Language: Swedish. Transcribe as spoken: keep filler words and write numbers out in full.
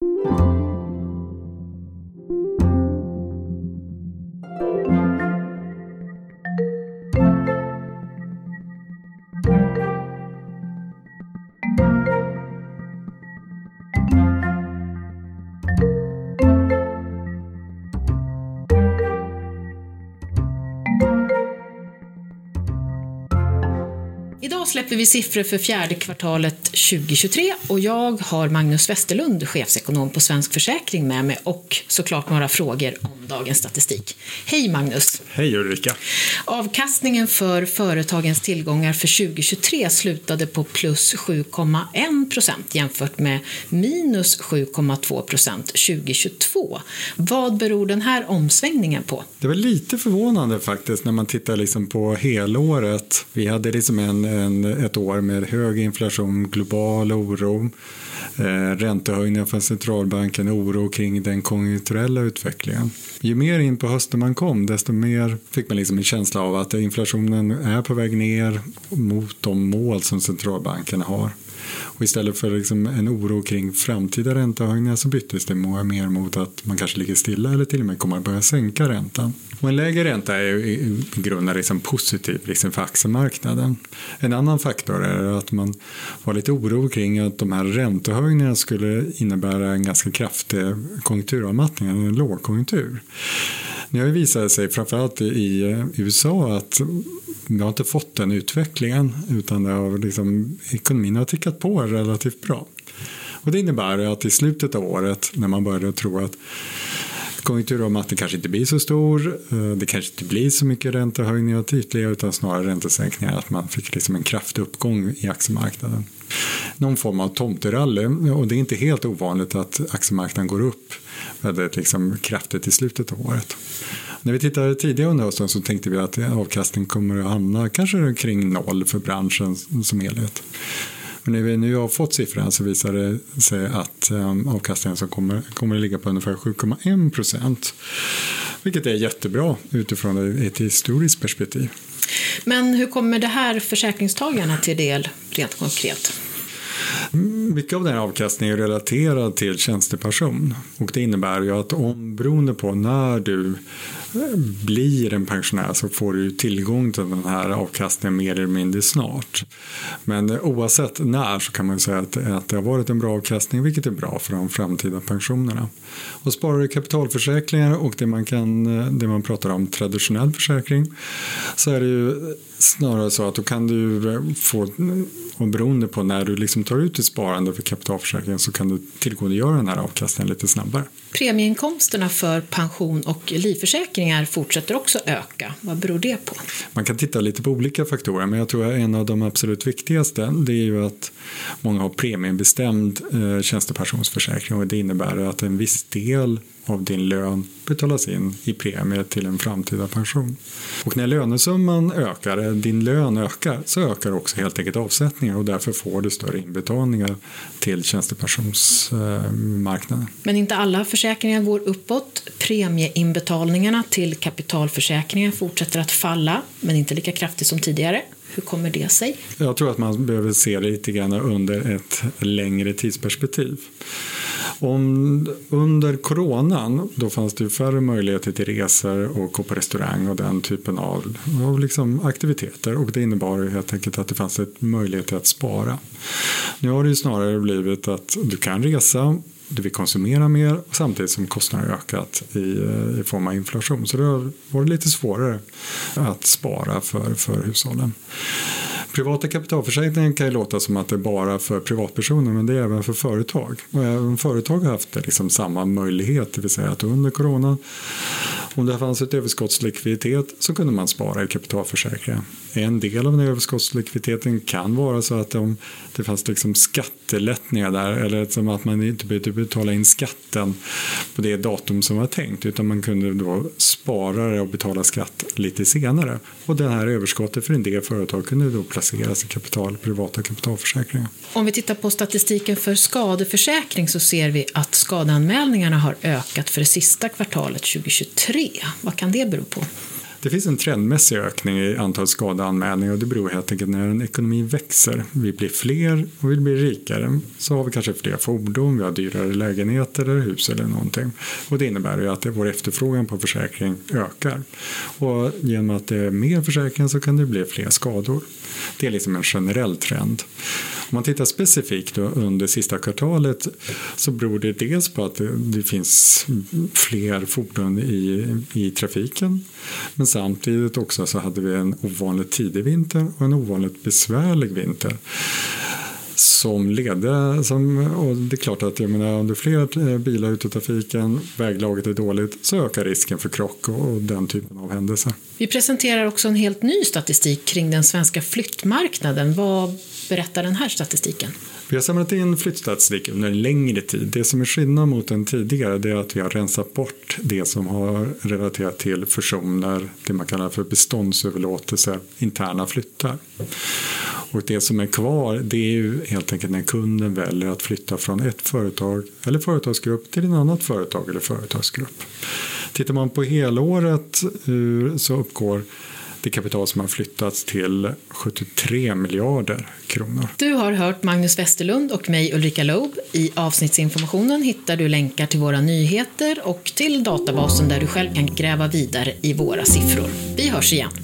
Idag släpper vi siffror för fjärde kvartalet tjugohundratjugotre och jag har Magnus Westerlund, chefsekonom på Svensk Försäkring, med mig och såklart några frågor om dagens statistik. Hej Magnus! Hej Ulrika! Avkastningen för företagens tillgångar för tjugohundratjugotre slutade på plus sju komma en procent jämfört med minus sju komma två procent tjugohundratjugotvå. Vad beror den här omsvängningen på? Det var lite förvånande faktiskt när man tittar liksom på helåret. Vi hade liksom en ett år med hög inflation, global oro, eh, räntehöjningar från centralbanken, oro kring den konjunkturella utvecklingen. Ju mer in på hösten man kom, desto mer fick man liksom en känsla av att inflationen är på väg ner mot de mål som centralbanken har. Och istället för liksom en oro kring framtida räntehöjningar så byttes det många mer mot att man kanske ligger stilla eller till och med kommer att börja sänka räntan. Och en lägre ränta är i grunden liksom positiv liksom för aktiemarknaden. En annan faktor är att man var lite oro kring att de här räntehöjningarna skulle innebära en ganska kraftig konjunkturavmattning, en lågkonjunktur. Nu har ju visat sig framförallt i U S A att vi har inte fått den utvecklingen, utan det har liksom, ekonomin har tickat på relativt bra. Och det innebär att i slutet av året när man började tro att konjunkturavmattningen kanske inte blir så stor, det kanske inte blir så mycket räntehöjningar tydliga utan snarare räntesänkningar, att man fick liksom en kraftig uppgång i aktiemarknaden. Någon form av tomterally, och det är inte helt ovanligt att aktiemarknaden går upp väldigt liksom kraftigt i slutet av året. När vi tittade tidigare under hösten så tänkte vi att avkastningen kommer att hamna kanske kring noll för branschen som helhet. Men när vi nu har fått siffran så visar det sig att avkastningen som kommer, kommer att ligga på ungefär sju komma en procent. Vilket är jättebra utifrån ett historiskt perspektiv. Men hur kommer det här försäkringstagarna till del rent konkret? Mycket av den här avkastningen är relaterad till tjänstepension, och det innebär ju att om, beroende på när du blir en pensionär, så får du tillgång till den här avkastningen mer eller mindre snart. Men oavsett när så kan man säga att, att det har varit en bra avkastning, vilket är bra för de framtida pensionerna. Och sparar du kapitalförsäkringar och det man, kan, det man pratar om traditionell försäkring, så är det ju snarare så att då kan du få, och beroende på när du liksom tar ut ditt sparande för kapitalförsäkringen, så kan du tillgodogöra den här avkastningen lite snabbare. Premieinkomsterna för pension och livförsäkringar fortsätter också öka. Vad beror det på? Man kan titta lite på olika faktorer, men jag tror att en av de absolut viktigaste, det är ju att många har premiebestämd eh, tjänstepensionsförsäkring, och det innebär att en viss del av din lön betalas in i premie till en framtida pension. Och när lönesumman ökar, din lön ökar, så ökar också helt enkelt avsättningar, och därför får du större inbetalningar till tjänstepensionsmarknaden. Men inte alla försäkringar går uppåt. Premieinbetalningarna till kapitalförsäkringar fortsätter att falla, men inte lika kraftigt som tidigare. Hur kommer det sig? Jag tror att man behöver se det lite grann under ett längre tidsperspektiv. Om, under coronan då fanns det färre möjligheter till resor och gå på restaurang och den typen av, av liksom aktiviteter, och det innebar ju helt enkelt att det fanns ett möjlighet att spara. Nu har det ju snarare blivit att du kan resa, du vill konsumera mer, och samtidigt som kostnaderna har ökat i, i form av inflation. Så det har varit lite svårare att spara för, för hushållen. Privata kapitalförsäkringen kan ju låta som att det är bara för privatpersoner, men det är även för företag. Och även företag har haft liksom samma möjlighet, det vill säga att under corona, om det fanns ett överskottslikviditet så kunde man spara i kapitalförsäkringen. En del av den överskottslikviditeten kan vara så att om det fanns liksom skattelättningar där, eller som att man inte behövde betala in skatten på det datum som var tänkt, utan man kunde då spara och betala skatt lite senare. Och det här överskottet för en del företag kunde då placeras i kapital, privata kapitalförsäkringar. Om vi tittar på statistiken för skadeförsäkring så ser vi att skadeanmälningarna har ökat för det sista kvartalet tjugohundratjugotre. Vad kan det bero på? Det finns en trendmässig ökning i antal skadeanmälningar, och det beror helt enkelt när en ekonomi växer. Vi blir fler och vi blir rikare. Så har vi kanske fler fordon, vi har dyrare lägenheter eller hus eller någonting. Och det innebär ju att vår efterfrågan på försäkring ökar. Och genom att det är mer försäkring så kan det bli fler skador. Det är liksom en generell trend. Om man tittar specifikt under sista kvartalet så beror det dels på att det finns fler fordon i, i trafiken. Men samtidigt också så hade vi en ovanligt tidig vinter och en ovanligt besvärlig vinter. Som ledde, som, och det är klart att jag menar, om det är fler bilar ute i trafiken, väglaget är dåligt, så ökar risken för krock och, och den typen av händelser. Vi presenterar också en helt ny statistik kring den svenska flyttmarknaden. Vad berättar den här statistiken? Vi har samlat in flyttstatistik under en längre tid. Det som är skillnad mot den tidigare, det är att vi har rensat bort det som har relaterat till fusioner, det man kallar för beståndsöverlåtelser, interna flyttar. Och det som är kvar, det är ju helt enkelt när kunden väljer att flytta från ett företag eller företagsgrupp till en annat företag eller företagsgrupp. Tittar man på helåret så uppgår det kapital som har flyttats till sjuttiotre miljarder kronor. Du har hört Magnus Westerlund och mig Ulrika Loeb. I avsnittsinformationen hittar du länkar till våra nyheter och till databasen där du själv kan gräva vidare i våra siffror. Vi hörs igen.